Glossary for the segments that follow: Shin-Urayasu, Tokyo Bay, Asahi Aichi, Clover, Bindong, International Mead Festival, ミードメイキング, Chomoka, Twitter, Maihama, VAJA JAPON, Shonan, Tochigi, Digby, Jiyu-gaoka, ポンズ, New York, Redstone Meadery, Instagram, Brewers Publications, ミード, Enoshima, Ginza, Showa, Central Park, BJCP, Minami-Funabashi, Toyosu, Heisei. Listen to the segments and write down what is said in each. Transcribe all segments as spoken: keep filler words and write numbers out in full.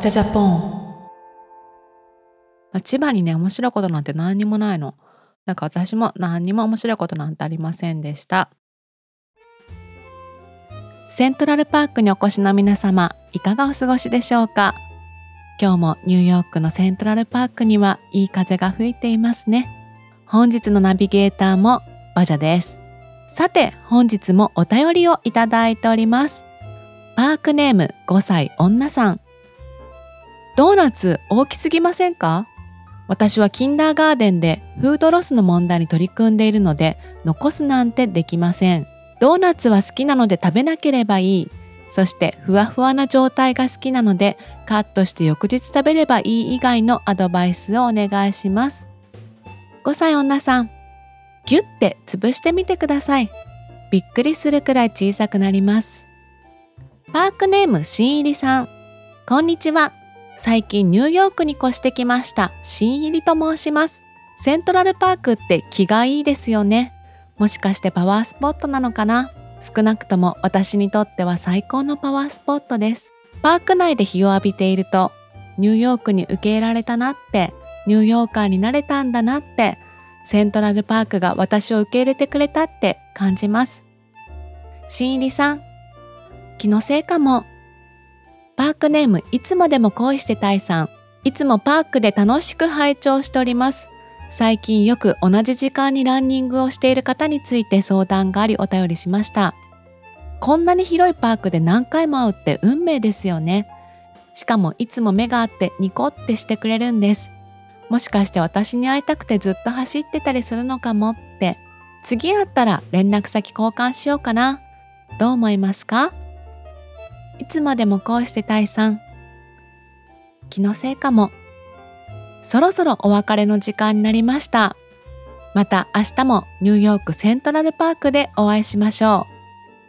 VAJA JAPON。千葉にね、面白いことなんて何にもないの。なんか私も何にも面白いことなんてありませんでした。セントラルパークにお越しの皆様、いかがお過ごしでしょうか。今日もニューヨークのセントラルパークにはいい風が吹いていますね。本日のナビゲーターもバジャです。さて、本日もお便りをいただいております。パークネームごさい女さん。ドーナツ大きすぎませんか？私はキンダーガーデンでフードロスの問題に取り組んでいるので、残すなんてできません。ドーナツは好きなので食べなければいい。そしてふわふわな状態が好きなので、カットして翌日食べればいい以外のアドバイスをお願いします。ごさい女さん、ギュッて潰してみてください。びっくりするくらい小さくなります。パークネーム新入りさん、こんにちは。最近ニューヨークに越してきました新入りと申します。セントラルパークって気がいいですよね。もしかしてパワースポットなのかな。少なくとも私にとっては最高のパワースポットです。パーク内で日を浴びていると、ニューヨークに受け入れられたなって、ニューヨーカーになれたんだなって、セントラルパークが私を受け入れてくれたって感じます。新入りさん、気のせいかも。パークネームいつまでも恋してたいさん、いつもパークで楽しく拝聴しております。最近よく同じ時間にランニングをしている方について相談がありお便りしました。こんなに広いパークで何回も会うって運命ですよね。しかもいつも目が合ってニコってしてくれるんです。もしかして私に会いたくてずっと走ってたりするのかもって。次会ったら連絡先交換しようかな。どう思いますか？いつまでもこうしてたいさん、気のせいかも。そろそろお別れの時間になりました。また明日もニューヨークセントラルパークでお会いしましょ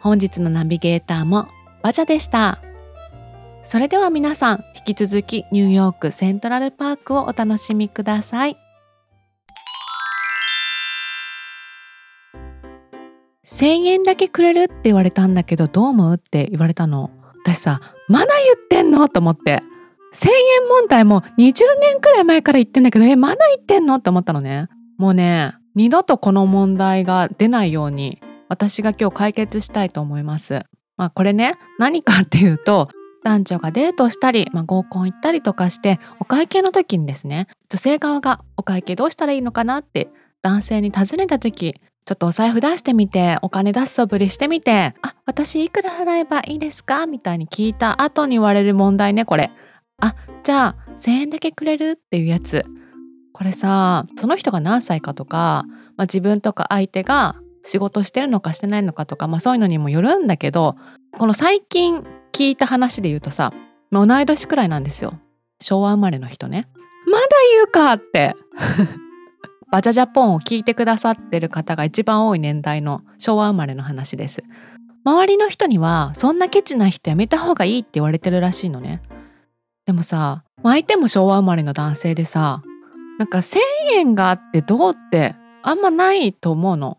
う。本日のナビゲーターもバジャでした。それでは皆さん、引き続きニューヨークセントラルパークをお楽しみください。せんえんだけくれるって言われたんだけどどう思うって言われたの。私さ、まだ言ってんのと思って、せんえん問題もにじゅうねんくらい前から言ってんだけど、えまだ言ってんのって思ったのね。もうね、二度とこの問題が出ないように私が今日解決したいと思います。まあこれね、何かっていうと、男女がデートしたり、まあ、合コン行ったりとかして、お会計の時にですね、女性側がお会計どうしたらいいのかなって男性に尋ねた時、ちょっとお財布出してみて、お金出すそぶりしてみて、あ、私いくら払えばいいですかみたいに聞いた後に言われる問題ね、これ。あ、じゃあせんえんだけくれるっていうやつ。これさ、その人が何歳かとか、まあ、自分とか相手が仕事してるのかしてないのかとか、まあ、そういうのにもよるんだけど、この最近聞いた話で言うとさ、まあ、同い年くらいなんですよ。昭和生まれの人ね。まだ言うかってバジャジャポンを聞いてくださってる方が一番多い年代の昭和生まれの話です。周りの人にはそんなケチな人やめた方がいいって言われてるらしいのね。でもさ、相手も昭和生まれの男性でさ、なんかせんえんがあってどうってあんまないと思うの。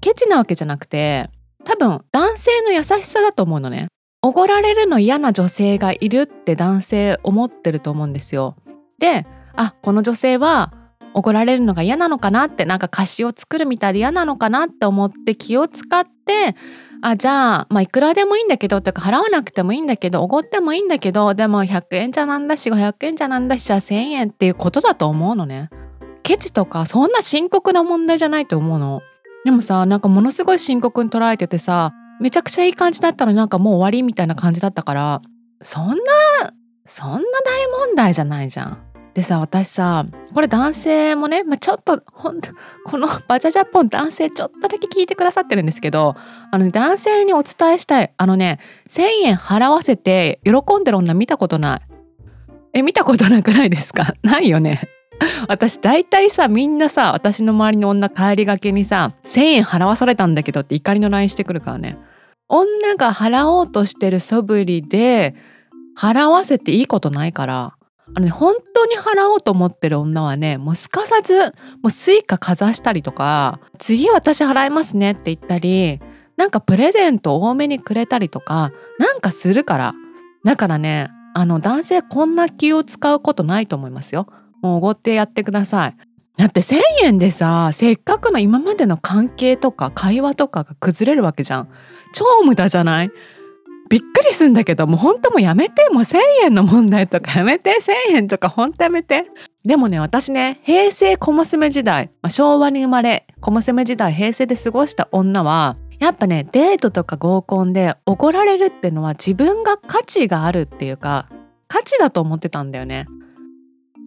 ケチなわけじゃなくて、多分男性の優しさだと思うのね。おごられるの嫌な女性がいるって男性思ってると思うんですよ。で、あ、この女性はおごられるのが嫌なのかなって、なんか貸しを作るみたいで嫌なのかなって思って気を使って、あ、じゃあ、まあ、いくらでもいいんだけどとか、払わなくてもいいんだけど、おごってもいいんだけど、でもひゃくえんじゃなんだし、ごひゃくえんじゃなんだし、じゃあせんえんっていうことだと思うのね。ケチとかそんな深刻な問題じゃないと思うの。でもさ、なんかものすごい深刻に捉えててさ、めちゃくちゃいい感じだったらなんかもう終わりみたいな感じだったから、そんなそんな大問題じゃないじゃん。でさ、私さ、これ男性もね、まあ、ちょっとほんとこのバジャジャポン、男性ちょっとだけ聞いてくださってるんですけど、あの、ね、男性にお伝えしたい。あのね、せんえん払わせて喜んでる女見たことない。え、見たことなくないですか？ないよね私大体さ、みんなさ、私の周りの女、帰りがけにさ、せんえん払わされたんだけどって怒りの ライン してくるからね。女が払おうとしてるそぶりで払わせていいことないから、あの、ね、本当に払おうと思ってる女はね、もうすかさずもうスイカかざしたりとか、次私払いますねって言ったり、なんかプレゼント多めにくれたりとかなんかするから。だからね、あの男性こんな気を使うことないと思いますよ。もうおごってやってください。だってせんえんでさ、せっかくの今までの関係とか会話とかが崩れるわけじゃん。超無駄じゃない？びっくりするんだけど、もう本当もうやめて、もうせんえんの問題とかやめて、せんえんとか本当やめて。でもね、私ね、平成小娘時代、まあ、昭和に生まれ、小娘時代、平成で過ごした女は、やっぱね、デートとか合コンでおごられるってのは自分が価値があるっていうか、価値だと思ってたんだよね。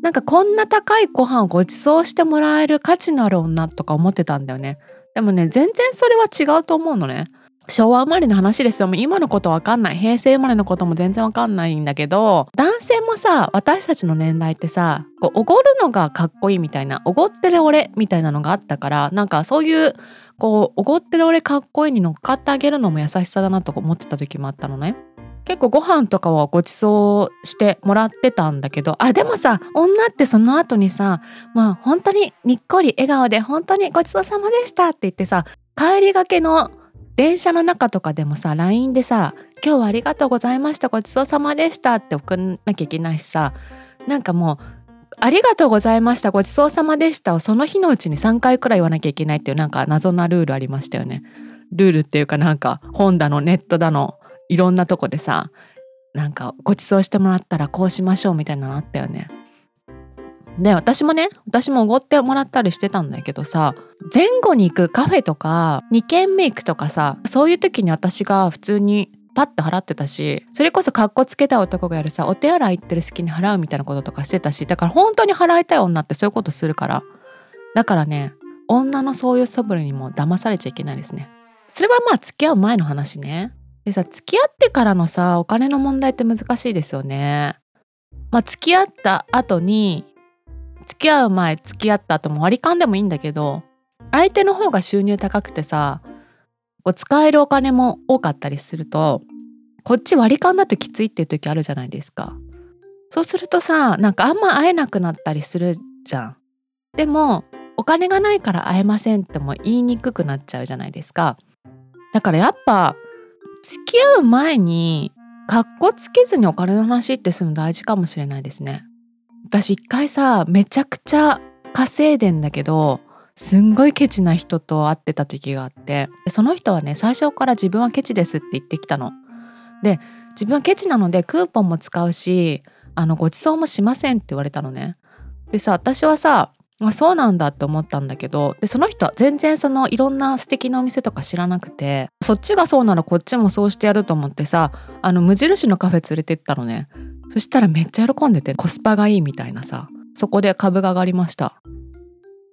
なんかこんな高いご飯をご馳走してもらえる価値のある女とか思ってたんだよね。でもね、全然それは違うと思うのね。昭和生まれの話ですよ。もう今のことわかんない。平成生まれのことも全然わかんないんだけど、男性もさ、私たちの年代ってさ、こうおごるのがかっこいいみたいな、おごってる俺みたいなのがあったから、なんかそういうこうおごってる俺かっこいいに乗っかってあげるのも優しさだなと思ってた時もあったのね。結構ご飯とかはご馳走してもらってたんだけど、あ、でもさ、女ってその後にさ、まあ本当ににっこり笑顔で本当にごちそうさまでしたって言ってさ、帰りがけの電車の中とかでもさ、 ライン でさ、今日はありがとうございました、ごちそうさまでしたって送んなきゃいけないしさ、なんかもうありがとうございました、ごちそうさまでしたをその日のうちにさんかいくらい言わなきゃいけないっていう、なんか謎なルールありましたよね。ルールっていうか、なんか本だのネットだのいろんなとこでさ、なんかごちそうしてもらったらこうしましょうみたいなのあったよね。で、私もね、私もおごってもらったりしてたんだけどさ、前後に行くカフェとかに軒目行くとかさ、そういう時に私が普通にパッと払ってたし、それこそカッコつけた男がやるさ、お手洗い行ってる隙に払うみたいなこととかしてたし、だから本当に払いたい女ってそういうことするから、だからね、女のそういう素振りにも騙されちゃいけないですね。それはまあ付き合う前の話ね。でさ、付き合ってからのさ、お金の問題って難しいですよね。まあ付き合った後に、付き合う前付き合った後も割り勘でもいいんだけど、相手の方が収入高くてさ、こう使えるお金も多かったりすると、こっち割り勘だときついっていう時あるじゃないですか。そうするとさ、なんかあんま会えなくなったりするじゃん。でもお金がないから会えませんっても言いにくくなっちゃうじゃないですか。だからやっぱ付き合う前にカッコつけずにお金の話ってするの大事かもしれないですね。私一回さ、めちゃくちゃ稼いでんだけど、すんごいケチな人と会ってた時があって、その人はね、最初から自分はケチですって言ってきたので、自分はケチなのでクーポンも使うし、あのごちそうもしませんって言われたのね。でさ、私はさ、まあ、そうなんだって思ったんだけど、でその人は全然そのいろんな素敵なお店とか知らなくて、そっちがそうならこっちもそうしてやると思ってさ、あの無印のカフェ連れてったのね。そしたらめっちゃ喜んでて、コスパがいいみたいなさ、そこで株が上がりました。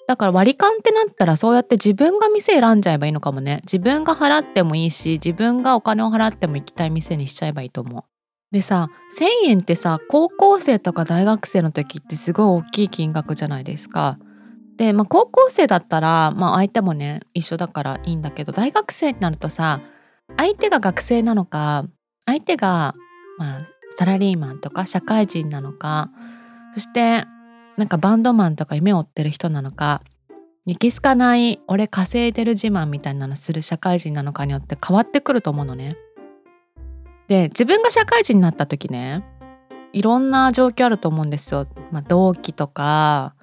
だから割り勘ってなったら、そうやって自分が店選んじゃえばいいのかもね。自分が払ってもいいし、自分がお金を払っても行きたい店にしちゃえばいいと思う。でさ、せんえんってさ、高校生とか大学生の時ってすごい大きい金額じゃないですか。で、まあ、高校生だったら、まあ、相手もね一緒だからいいんだけど、大学生になるとさ、相手が学生なのか、相手が、まあ、サラリーマンとか社会人なのか、そしてなんかバンドマンとか夢を追ってる人なのか、行きつかない俺稼いでる自慢みたいなのする社会人なのかによって変わってくると思うのね。で、自分が社会人になった時ね、いろんな状況あると思うんですよ。まあ、同期とか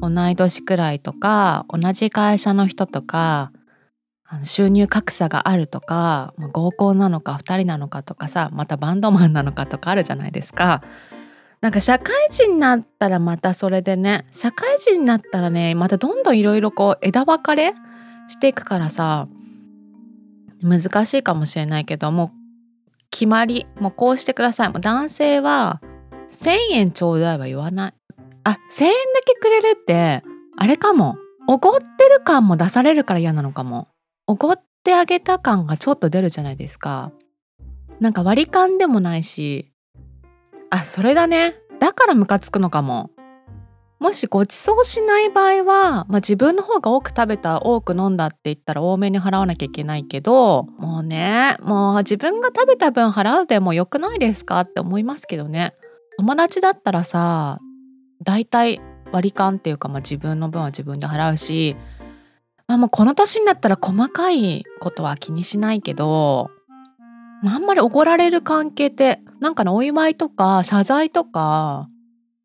同い年くらいとか、同じ会社の人とか、あの収入格差があるとか、まあ、合コンなのかふたりなのかとかさ、またバンドマンなのかとかあるじゃないですか。なんか社会人になったらまたそれでね、社会人になったらね、またどんどんいろいろこう枝分かれしていくからさ、難しいかもしれないけども、決まり、もうこうしてください。もう男性はせんえんちょうだいは言わない。あ、せんえんだけくれるってあれかも、おごってる感も出されるから嫌なのかも。おごってあげた感がちょっと出るじゃないですか。なんか割り勘でもないし、あ、それだね、だからムカつくのかも。もしごちそうしない場合は、まあ、自分の方が多く食べた、多く飲んだって言ったら多めに払わなきゃいけないけど、もうね、もう自分が食べた分払うでも良くないですかって思いますけどね。友達だったらさ、だいたい割り勘っていうか、まあ、自分の分は自分で払うし、まあ、もうこの年になったら細かいことは気にしないけど、まあ、あんまりおごられる関係ってなんかのお祝いとか謝罪とか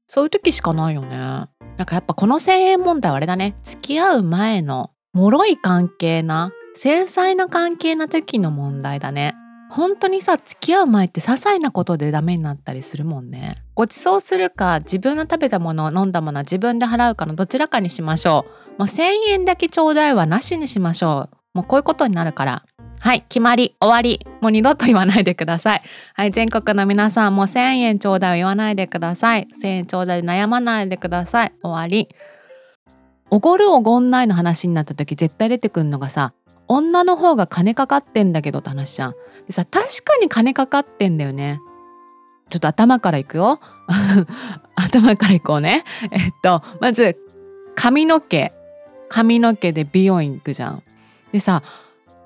そういう時しかないよね。なんかやっぱこのせんえん問題はあれだね、付き合う前の脆い関係な繊細な関係な時の問題だね。本当にさ、付き合う前って些細なことでダメになったりするもんね。ご馳走するか自分の食べたもの飲んだものは自分で払うかのどちらかにしましょう。もうせんえんだけちょうだいはなしにしましょう。もうこういうことになるから、はい、決まり、終わり。もう二度と言わないでください。はい、全国の皆さん、もうせんえんちょうだいを言わないでください。せんえんちょうだいで悩まないでください。終わり。おごるおごんないの話になった時絶対出てくるのがさ、女の方が金かかってんだけどって話じゃん。でさ、確かに金かかってんだよね。ちょっと頭からいくよ頭からいこうね。えっとまず髪の毛髪の毛で美容院行くじゃん。でさ、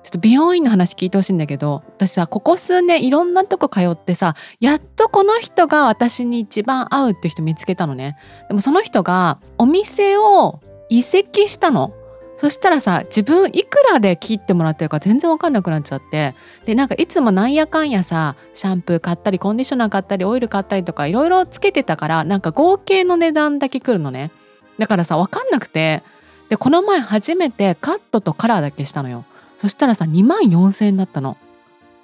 ちょっと美容院の話聞いてほしいんだけど、私さ、ここ数年いろんなとこ通ってさ、やっとこの人が私に一番合うっていう人見つけたのね。でもその人がお店を移籍したの。そしたらさ、自分いくらで切ってもらってるか全然わかんなくなっちゃって、でなんかいつもなんやかんやさ、シャンプー買ったりコンディショナー買ったりオイル買ったりとかいろいろつけてたから、なんか合計の値段だけくるのね。だからさ、わかんなくて、でこの前初めてカットとカラーだけしたのよ。そしたらさ、にまんよんせんえんだったの。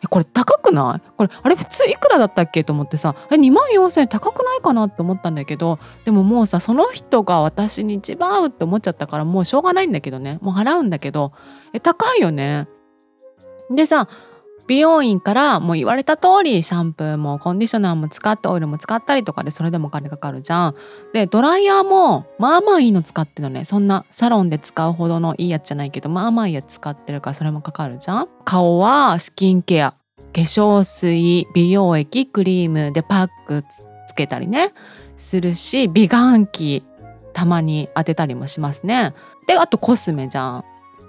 え、これ高くない？これあれ普通いくらだったっけと思ってさ、え、にまんよんせんえん高くないかなって思ったんだけど、でももうさ、その人が私に一番合うって思っちゃったから、もうしょうがないんだけどね、もう払うんだけど、え、高いよね。でさ、美容院からもう言われた通りシャンプーもコンディショナーも使ってオイルも使ったりとかで、それでも金かかるじゃん。でドライヤーもまあまあいいの使ってるのね。そんなサロンで使うほどのいいやつじゃないけど、まあまあいいやつ使ってるから、それもかかるじゃん。顔はスキンケア、化粧水、美容液、クリームでパック つ, つけたりねするし、美顔器たまに当てたりもしますね。であとコスメじゃん。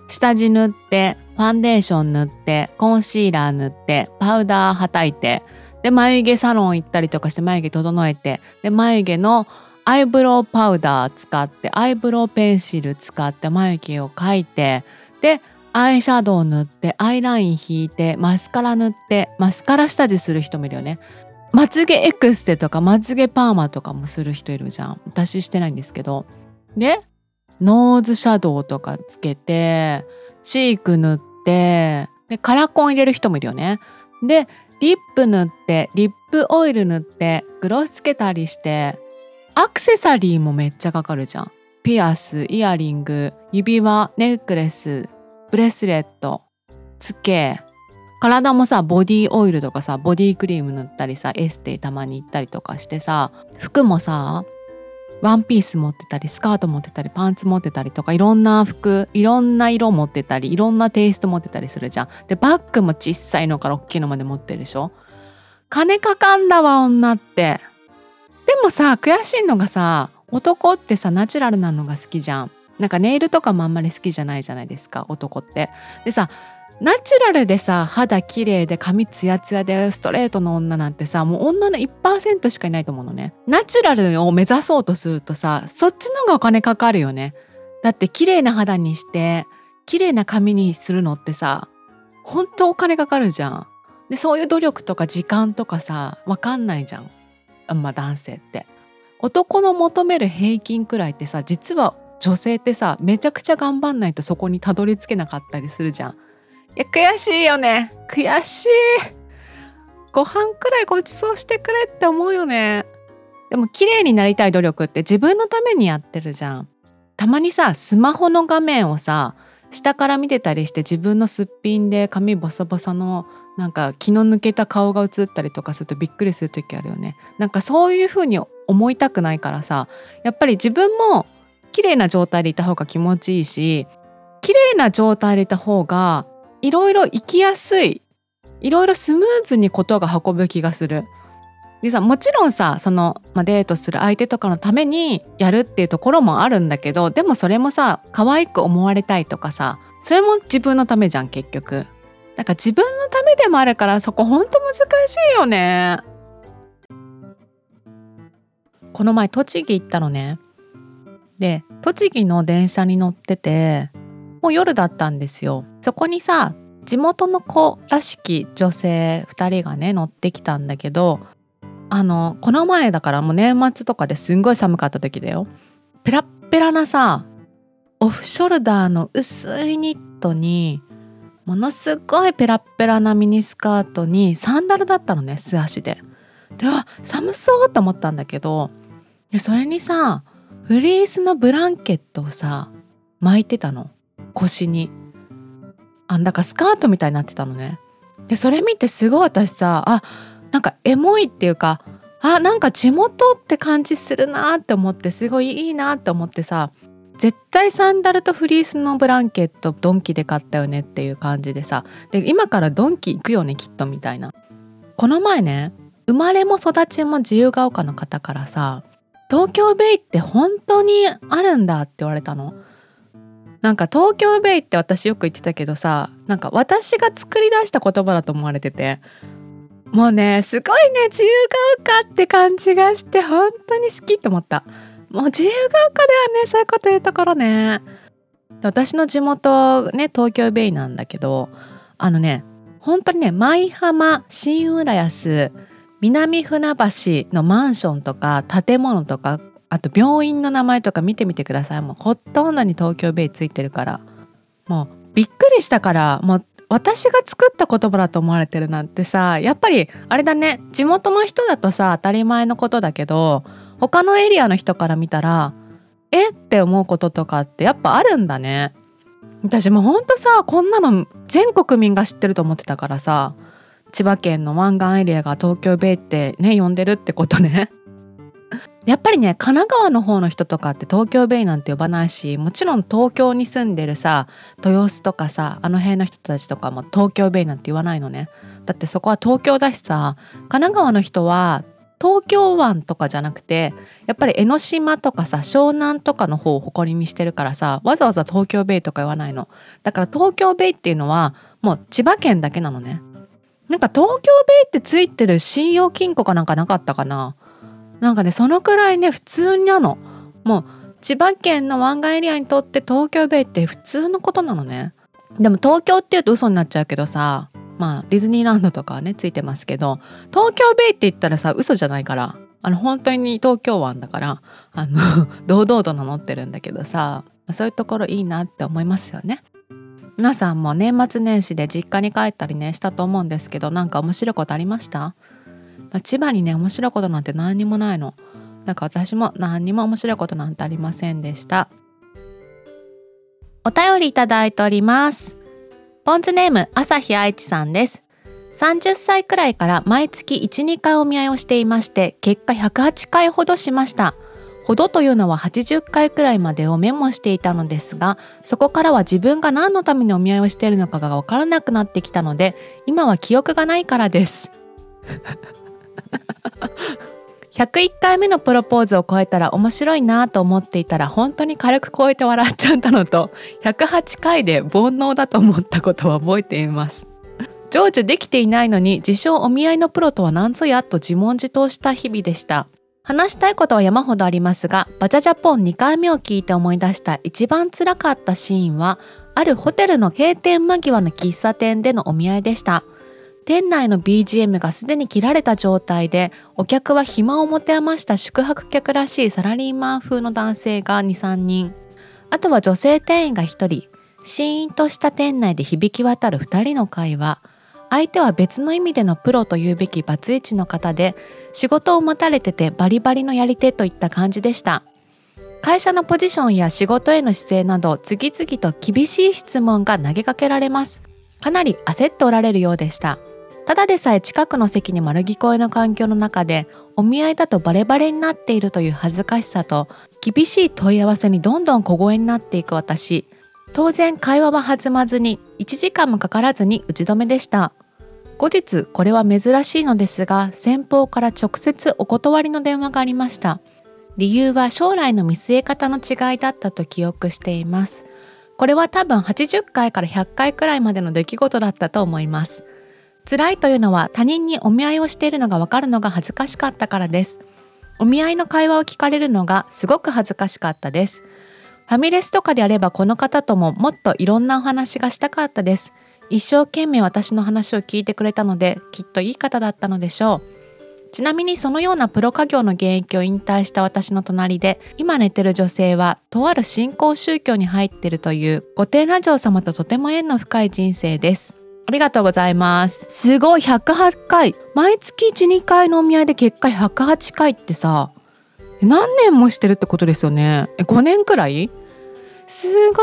下地塗って、ファンデーション塗って、コンシーラー塗って、パウダーはたいて、で眉毛サロン行ったりとかして眉毛整えて、で眉毛のアイブロウパウダー使って、アイブロウペンシル使って眉毛を描いて、でアイシャドウ塗って、アイライン引いて、マスカラ塗って、マスカラ下地する人もいるよね。まつげエクステとかまつげパーマとかもする人いるじゃん。私してないんですけど。でノーズシャドウとかつけて、チーク塗って、でカラコン入れる人もいるよね。でリップ塗って、リップオイル塗って、グロスつけたりして、アクセサリーもめっちゃかかるじゃん。ピアス、イヤリング、指輪、ネックレス、ブレスレットつけ、体もさ、ボディオイルとかさ、ボディクリーム塗ったりさ、エステたまに行ったりとかしてさ、服もさ、ワンピース持ってたり、スカート持ってたり、パンツ持ってたりとか、いろんな服、いろんな色持ってたり、いろんなテイスト持ってたりするじゃん。でバッグも小さいのから大きいのまで持ってるでしょ。金かかんだわ、女って。でもさ、悔しいのがさ、男ってさ、ナチュラルなのが好きじゃん。なんかネイルとかもあんまり好きじゃないじゃないですか、男って。でさ、ナチュラルでさ、肌綺麗で髪ツヤツヤでストレートの女なんてさ、もう女の いちパーセント しかいないと思うのね。ナチュラルを目指そうとするとさ、そっちの方がお金かかるよね。だって綺麗な肌にして綺麗な髪にするのってさ、本当お金かかるじゃん。でそういう努力とか時間とかさ、わかんないじゃん、あんま男性って。男の求める平均くらいってさ、実は女性ってさ、めちゃくちゃ頑張んないとそこにたどり着けなかったりするじゃん。いや悔しいよね、悔しい。ご飯くらいごちそうしてくれって思うよね。でも綺麗になりたい努力って自分のためにやってるじゃん。たまにさ、スマホの画面をさ、下から見てたりして、自分のすっぴんで髪ボサボサのなんか気の抜けた顔が映ったりとかするとびっくりする時あるよね。なんかそういう風に思いたくないからさ、やっぱり自分も綺麗な状態でいた方が気持ちいいし、綺麗な状態でいた方がいろいろ生きやすい、いろいろスムーズにことが運ぶ気がする。でさ、もちろんさ、その、まあ、デートする相手とかのためにやるっていうところもあるんだけど、でもそれもさ、可愛く思われたいとかさ、それも自分のためじゃん、結局。だから自分のためでもあるから、そこほんと難しいよね。この前栃木行ったのね。で栃木の電車に乗ってて、もう夜だったんですよ。そこにさ、地元の子らしき女性ふたりがね乗ってきたんだけど、あのこの前だからもう年末とかですんごい寒かった時だよ、ペラッペラなさオフショルダーの薄いニットにものすごいペラッペラなミニスカートにサンダルだったのね、素足で。で、あ、寒そうと思ったんだけど、それにさフリースのブランケットをさ巻いてたの、腰に。あんだかスカートみたいになってたのね。でそれ見てすごい私さ、あ、なんかエモいっていうか、あ、なんか地元って感じするなって思って、すごいいいなって思ってさ、絶対サンダルとフリースのブランケットドンキで買ったよねっていう感じでさ、で今からドンキ行くよねきっとみたいな。この前ね、生まれも育ちも自由が丘の方からさ、東京ベイって本当にあるんだって言われたの。なんか東京ベイって私よく言ってたけどさ、なんか私が作り出した言葉だと思われてて、もうねすごいね自由が丘って感じがして本当に好きって思った。もう自由が丘だよね、そういうこと言うところね。私の地元ね東京ベイなんだけど、あのね本当にね舞浜、新浦安、南船橋のマンションとか建物とか、あと病院の名前とか見てみてください。もうほとんどに東京ベイついてるから、もうびっくりしたから、もう私が作った言葉だと思われてるなんてさ、やっぱりあれだね、地元の人だとさ当たり前のことだけど、他のエリアの人から見たらえって思うこととかってやっぱあるんだね。私もうほんとさ、こんなの全国民が知ってると思ってたからさ、千葉県の湾岸エリアが東京ベイってね呼んでるってことね。やっぱりね神奈川の方の人とかって東京ベイなんて呼ばないし、もちろん東京に住んでるさ豊洲とかさあの辺の人たちとかも東京ベイなんて言わないのね。だってそこは東京だしさ、神奈川の人は東京湾とかじゃなくて、やっぱり江ノ島とかさ湘南とかの方を誇りにしてるからさ、わざわざ東京ベイとか言わないの。だから東京ベイっていうのはもう千葉県だけなのね。なんか東京ベイってついてる信用金庫かなんかなかったかな、なんかねそのくらいね普通なの。もう千葉県の湾岸エリアにとって東京ベイって普通のことなのね。でも東京っていうと嘘になっちゃうけどさ、まあディズニーランドとかはねついてますけど、東京ベイって言ったらさ嘘じゃないから、あの本当に東京湾だから、あの堂々と名乗ってるんだけどさ、そういうところいいなって思いますよね。皆さんも年末年始で実家に帰ったりねしたと思うんですけど、なんか面白いことありました？まあ、千葉にね面白いことなんて何にもないの。なんか私も何にも面白いことなんてありませんでした。お便りいただいております。ポンズネーム朝日愛知さんです。さんじゅっさいくらいから毎月 いちにかいお見合いをしていまして、結果ひゃくはちかいほどしました。ほどというのははちじゅっかいくらいまでをメモしていたのですが、そこからは自分が何のためにお見合いをしているのかが分からなくなってきたので、今は記憶がないからですひゃくいっかいめのプロポーズを超えたら面白いなと思っていたら、本当に軽く超えて笑っちゃったのと、ひゃくはちかいで煩悩だと思ったことは覚えています。成就できていないのに自称お見合いのプロとは何ぞやと自問自答した日々でした。話したいことは山ほどありますが、バジャジャポンにかいめを聞いて思い出した一番辛かったシーンは、あるホテルの閉店間際の喫茶店でのお見合いでした。店内の ビージーエム がすでに切られた状態で、お客は暇を持て余した宿泊客らしいサラリーマン風の男性が にさんにん、あとは女性店員がひとり、シーンとした店内で響き渡るふたりの会話。相手は別の意味でのプロというべきバツイチの方で、仕事を持たれててバリバリのやり手といった感じでした。会社のポジションや仕事への姿勢など、次々と厳しい質問が投げかけられます。かなり焦っておられるようでした。ただでさえ近くの席に丸聞こえの環境の中で、お見合いだとバレバレになっているという恥ずかしさと、厳しい問い合わせにどんどん小声になっていく私。当然会話は弾まずに、いちじかんもかからずに打ち止めでした。後日これは珍しいのですが、先方から直接お断りの電話がありました。理由は将来の見据え方の違いだったと記憶しています。これは多分はちじゅっかいからひゃっかいくらいまでの出来事だったと思います。辛いというのは他人にお見合いをしているのが分かるのが恥ずかしかったからです。お見合いの会話を聞かれるのがすごく恥ずかしかったです。ファミレスとかであればこの方とももっといろんなお話がしたかったです。一生懸命私の話を聞いてくれたので、きっといい方だったのでしょう。ちなみにそのようなプロ家業の現役を引退した私の隣で、今寝てる女性はとある新興宗教に入ってるという御殿ラジオ様ととても縁の深い人生です。ありがとうございます。すごい、ひゃくはちかい、毎月 いち、にかいのお見合いで結果ひゃくはちかいってさ、何年もしてるってことですよね。え、ごねんくらい、すご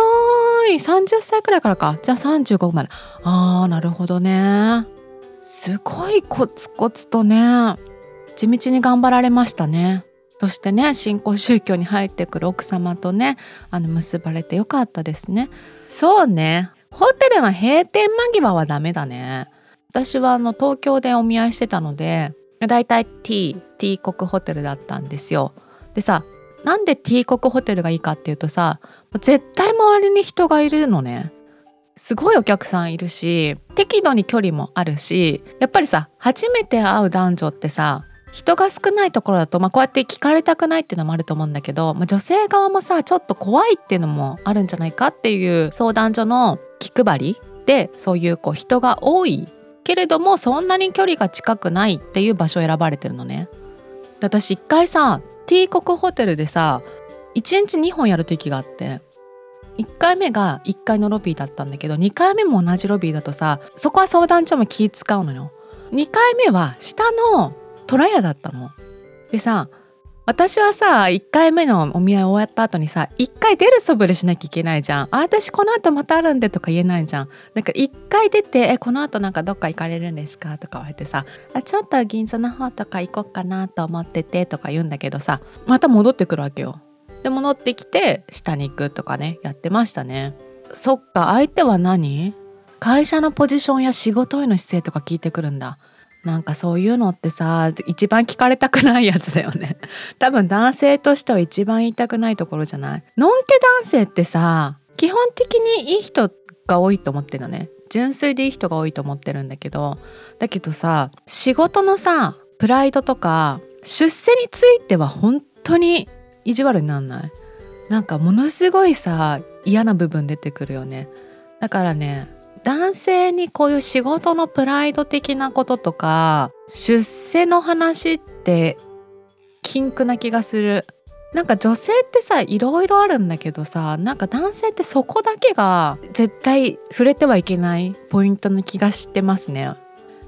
ーい。さんじゅっさいくらいからか。じゃあさんじゅうごまで。あー、なるほどね。すごいコツコツとね、地道に頑張られましたね。そしてね、新興宗教に入ってくる奥様とね、あの結ばれてよかったですね。そうね、ホテルの閉店間際はダメだね。私はあの東京でお見合いしてたので、だいたい T、T 国ホテルだったんですよ。でさ、なんで T 国ホテルがいいかっていうとさ、絶対周りに人がいるのね。すごいお客さんいるし、適度に距離もあるし、やっぱりさ、初めて会う男女ってさ、人が少ないところだと、まあ、こうやって聞かれたくないっていうのもあると思うんだけど、まあ、女性側もさ、ちょっと怖いっていうのもあるんじゃないかっていう相談所の気配りで、そういうこう人が多いけれどもそんなに距離が近くないっていう場所を選ばれてるのね。私一回さ、 T 国ホテルでさ、いちにちにほんやる時があって、いっかいめがいっかいのロビーだったんだけど、にかいめも同じロビーだとさ、そこは相談所も気使うのよ。にかいめは下のトラヤだったの。でさ、私はさ、いっかいめのお見合い終わった後にさ、いっかい出るそぶりしなきゃいけないじゃん。あ、私この後またあるんでとか言えないじゃん。だからいっかい出て、え、この後なんかどっか行かれるんですかとか言われてさ、あ、ちょっと銀座の方とか行こっかなと思っててとか言うんだけどさ、また戻ってくるわけよ。で、戻ってきて下に行くとかね、やってましたね。そっか、相手は何？会社のポジションや仕事への姿勢とか聞いてくるんだ。なんかそういうのってさ、一番聞かれたくないやつだよね。多分男性としては一番言いたくないところじゃない？のんけ男性ってさ、基本的にいい人が多いと思ってるのね。純粋でいい人が多いと思ってるんだけど、だけどさ、仕事のさ、プライドとか出世については本当に意地悪になんない？なんかものすごいさ、嫌な部分出てくるよね。だからね、男性にこういう仕事のプライド的なこととか出世の話って禁句な気がする。なんか女性ってさ、いろいろあるんだけどさ、なんか男性ってそこだけが絶対触れてはいけないポイントな気がしてますね。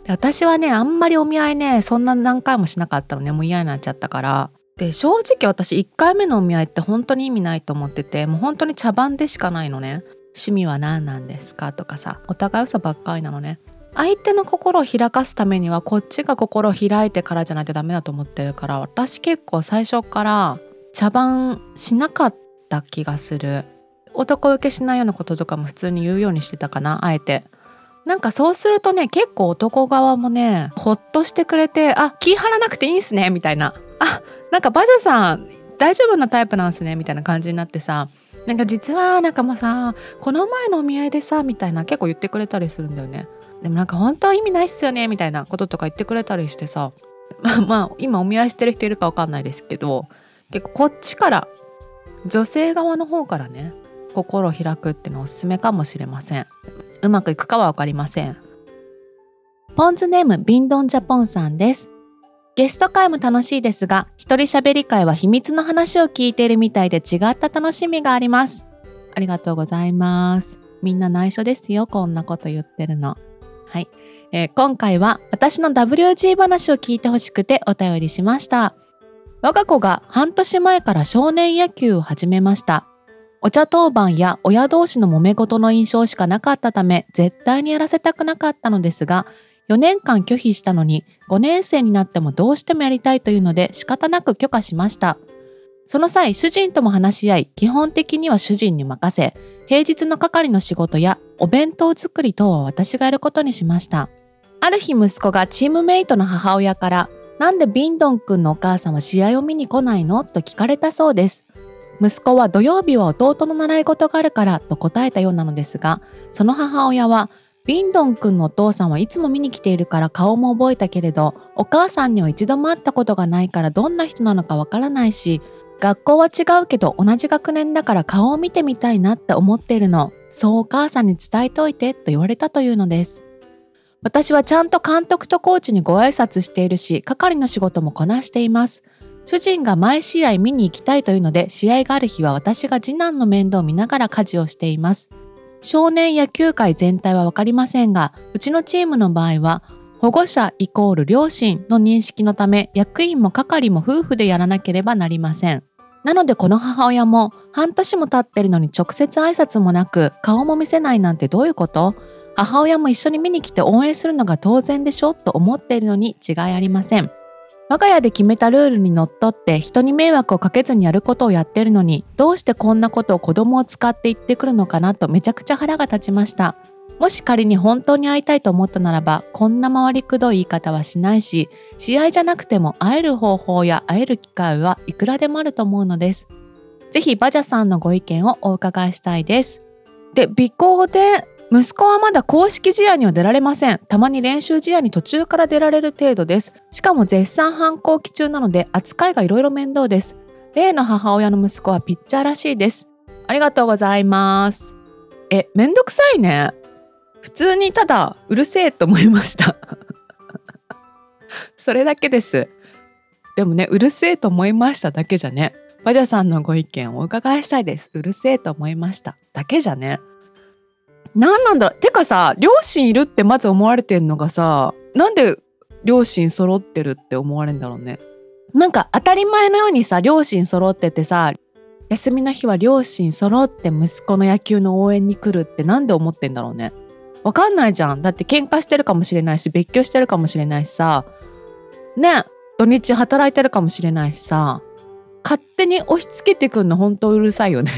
で、私はね、あんまりお見合いね、そんな何回もしなかったのね。もう嫌になっちゃったから。で、正直私いっかいめのお見合いって本当に意味ないと思ってて、もう本当に茶番でしかないのね。趣味は何なんですかとかさ、お互い嘘ばっかりなのね。相手の心を開かすためにはこっちが心を開いてからじゃないとダメだと思ってるから、私結構最初から茶番しなかった気がする。男受けしないようなこととかも普通に言うようにしてたかな、あえて。なんかそうするとね、結構男側もね、ほっとしてくれて、あ、気張らなくていいんすねみたいな、あ、なんかバジャさん大丈夫なタイプなんすねみたいな感じになってさ、なんか実はなんかもうさ、この前のお見合いでさみたいな、結構言ってくれたりするんだよね。でもなんか本当は意味ないっすよねみたいなこととか言ってくれたりしてさ、まあまあ今お見合いしてる人いるかわかんないですけど、結構こっちから、女性側の方からね、心を開くっていうのはおすすめかもしれません。うまくいくかはわかりません。ポンズネームビンドンジャポンさんです。ゲスト会も楽しいですが、一人喋り会は秘密の話を聞いているみたいで違った楽しみがあります。ありがとうございます。みんな内緒ですよ、こんなこと言ってるの。はい、えー、今回は私の ダブリュージー 話を聞いてほしくてお便りしました。我が子が半年前から少年野球を始めました。お茶当番や親同士の揉め事の印象しかなかったため、絶対にやらせたくなかったのですが、よねんかん拒否したのにごねんせいになってもどうしてもやりたいというので仕方なく許可しました。その際、主人とも話し合い、基本的には主人に任せ、平日の係の仕事やお弁当作り等は私がやることにしました。ある日、息子がチームメイトの母親から、なんでビンドンくんのお母さんは試合を見に来ないのと聞かれたそうです。息子は土曜日は弟の習い事があるからと答えたようなのですが、その母親は、ビンドンくんのお父さんはいつも見に来ているから顔も覚えたけれど、お母さんには一度も会ったことがないからどんな人なのかわからないし、学校は違うけど同じ学年だから顔を見てみたいなって思っているの。そうお母さんに伝えておいてと言われたというのです。私はちゃんと監督とコーチにご挨拶しているし、係の仕事もこなしています。主人が毎試合見に行きたいというので、試合がある日は私が次男の面倒を見ながら家事をしています。少年野球界全体はわかりませんが、うちのチームの場合は、保護者イコール両親の認識のため、役員も係も夫婦でやらなければなりません。なのでこの母親も、半年も経ってるのに直接挨拶もなく、顔も見せないなんてどういうこと？母親も一緒に見に来て応援するのが当然でしょと思っているのに違いありません。我が家で決めたルールにのっとって人に迷惑をかけずにやることをやっているのに、どうしてこんなことを子供を使って言ってくるのかなとめちゃくちゃ腹が立ちました。もし仮に本当に会いたいと思ったならば、こんな回りくどい言い方はしないし、試合じゃなくても会える方法や会える機会はいくらでもあると思うのです。ぜひバジャさんのご意見をお伺いしたいです。で、尾行で息子はまだ公式試合には出られません。たまに練習試合に途中から出られる程度です。しかも絶賛反抗期中なので扱いがいろいろ面倒です。例の母親の息子はピッチャーらしいです。ありがとうございます。え、めんどくさいね。普通にただうるせえと思いました。それだけです。でもね、うるせえと思いましただけじゃね。バジャさんのご意見をお伺いしたいです。うるせえと思いましただけじゃね。なんなんだろう。てかさ、両親いるってまず思われてんのがさ、なんで両親揃ってるって思われるんだろうね。なんか当たり前のようにさ、両親揃っててさ、休みの日は両親揃って息子の野球の応援に来るってなんで思ってんだろうね。わかんないじゃん。だって喧嘩してるかもしれないし、別居してるかもしれないしさ、ね、土日働いてるかもしれないしさ、勝手に押し付けてくんの本当うるさいよね。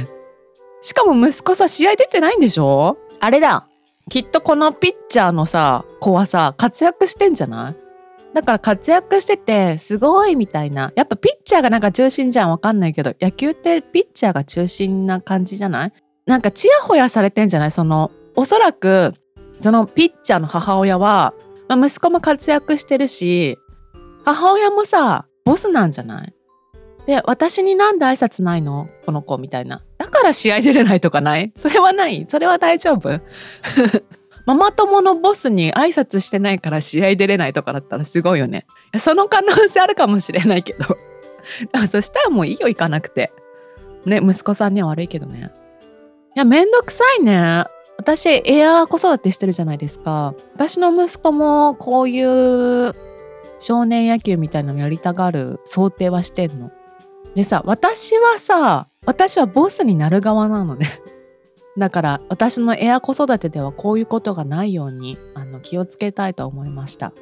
しかも息子さ、試合出てないんでしょ？あれだ、きっとこのピッチャーのさ子はさ活躍してんじゃない？だから活躍しててすごいみたいな、やっぱピッチャーがなんか中心じゃん。わかんないけど野球ってピッチャーが中心な感じじゃない？なんかチヤホヤされてんじゃない？そのおそらくそのピッチャーの母親は、まあ、息子も活躍してるし母親もさボスなんじゃない？で、私になんで挨拶ないのこの子みたいな。だから試合出れないとかない？それはない？それは大丈夫？ママ友のボスに挨拶してないから試合出れないとかだったらすごいよね。いや、その可能性あるかもしれないけどそしたらもういいよ、行かなくてね。息子さんには悪いけどね。いや、めんどくさいね。私エアー子育てしてるじゃないですか。私の息子もこういう少年野球みたいなのやりたがる想定はしてんのでさ、私はさ、私はボスになる側なのね。だから私のエア子育てではこういうことがないようにあの気をつけたいと思いました。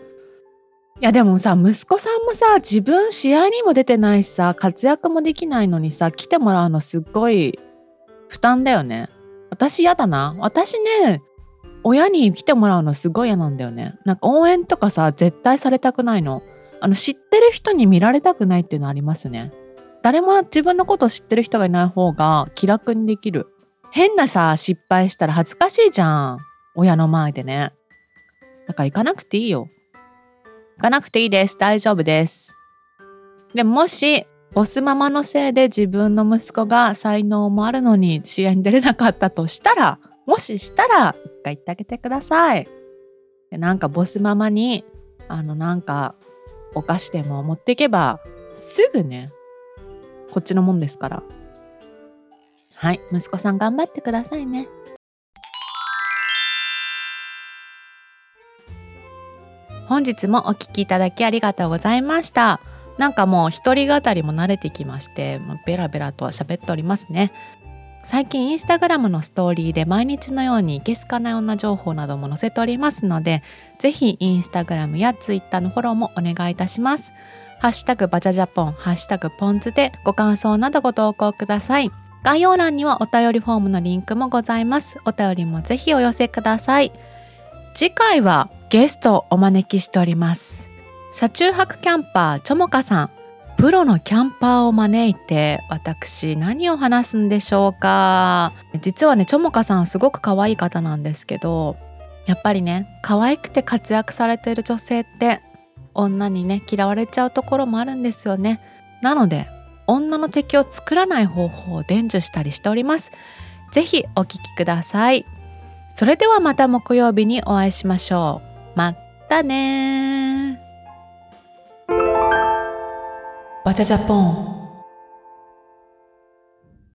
いやでもさ、息子さんもさ、自分試合にも出てないしさ、活躍もできないのにさ、来てもらうのすっごい負担だよね。私嫌だな。私ね、親に来てもらうのすごい嫌なんだよね。なんか応援とかさ、絶対されたくないの。あの知ってる人に見られたくないっていうのありますね。誰も自分のことを知ってる人がいない方が気楽にできる。変なさ、失敗したら恥ずかしいじゃん。親の前でね。だから行かなくていいよ。行かなくていいです。大丈夫です。で、もし、ボスママのせいで自分の息子が才能もあるのに試合に出れなかったとしたら、もししたら、一回行ってあげてください。で、なんかボスママに、あの、なんか、お菓子でも持っていけば、すぐね、こっちのもんですから。はい、息子さん頑張ってくださいね。本日もお聞きいただきありがとうございました。なんかもう一人語りも慣れてきまして、ベラベラと喋っておりますね。最近インスタグラムのストーリーで毎日のようにいけすかない女情報なども載せておりますので、ぜひインスタグラムやツイッターのフォローもお願いいたします。ハッシュタグバジャジャポン、ハッシュタグポンズでご感想などご投稿ください。概要欄にはお便りフォームのリンクもございます。お便りもぜひお寄せください。次回はゲストをお招きしております。車中泊キャンパーちょもかさん、プロのキャンパーを招いて私何を話すんでしょうか。実はね、ちょもかさんすごく可愛い方なんですけど、やっぱりね、可愛くて活躍されている女性って女にね嫌われちゃうところもあるんですよね。なので女の敵を作らない方法を伝授したりしております。ぜひお聞きください。それではまた木曜日にお会いしましょう。またね。バジャジャポン。